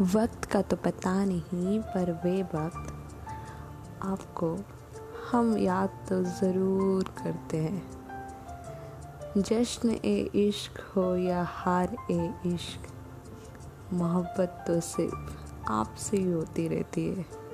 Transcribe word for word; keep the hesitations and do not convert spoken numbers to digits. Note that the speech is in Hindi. वक्त का तो पता नहीं, पर वे वक्त आपको हम याद तो ज़रूर करते हैं। जश्न ए इश्क हो या हार ए इश्क, मोहब्बत तो सिर्फ आपसे ही होती रहती है।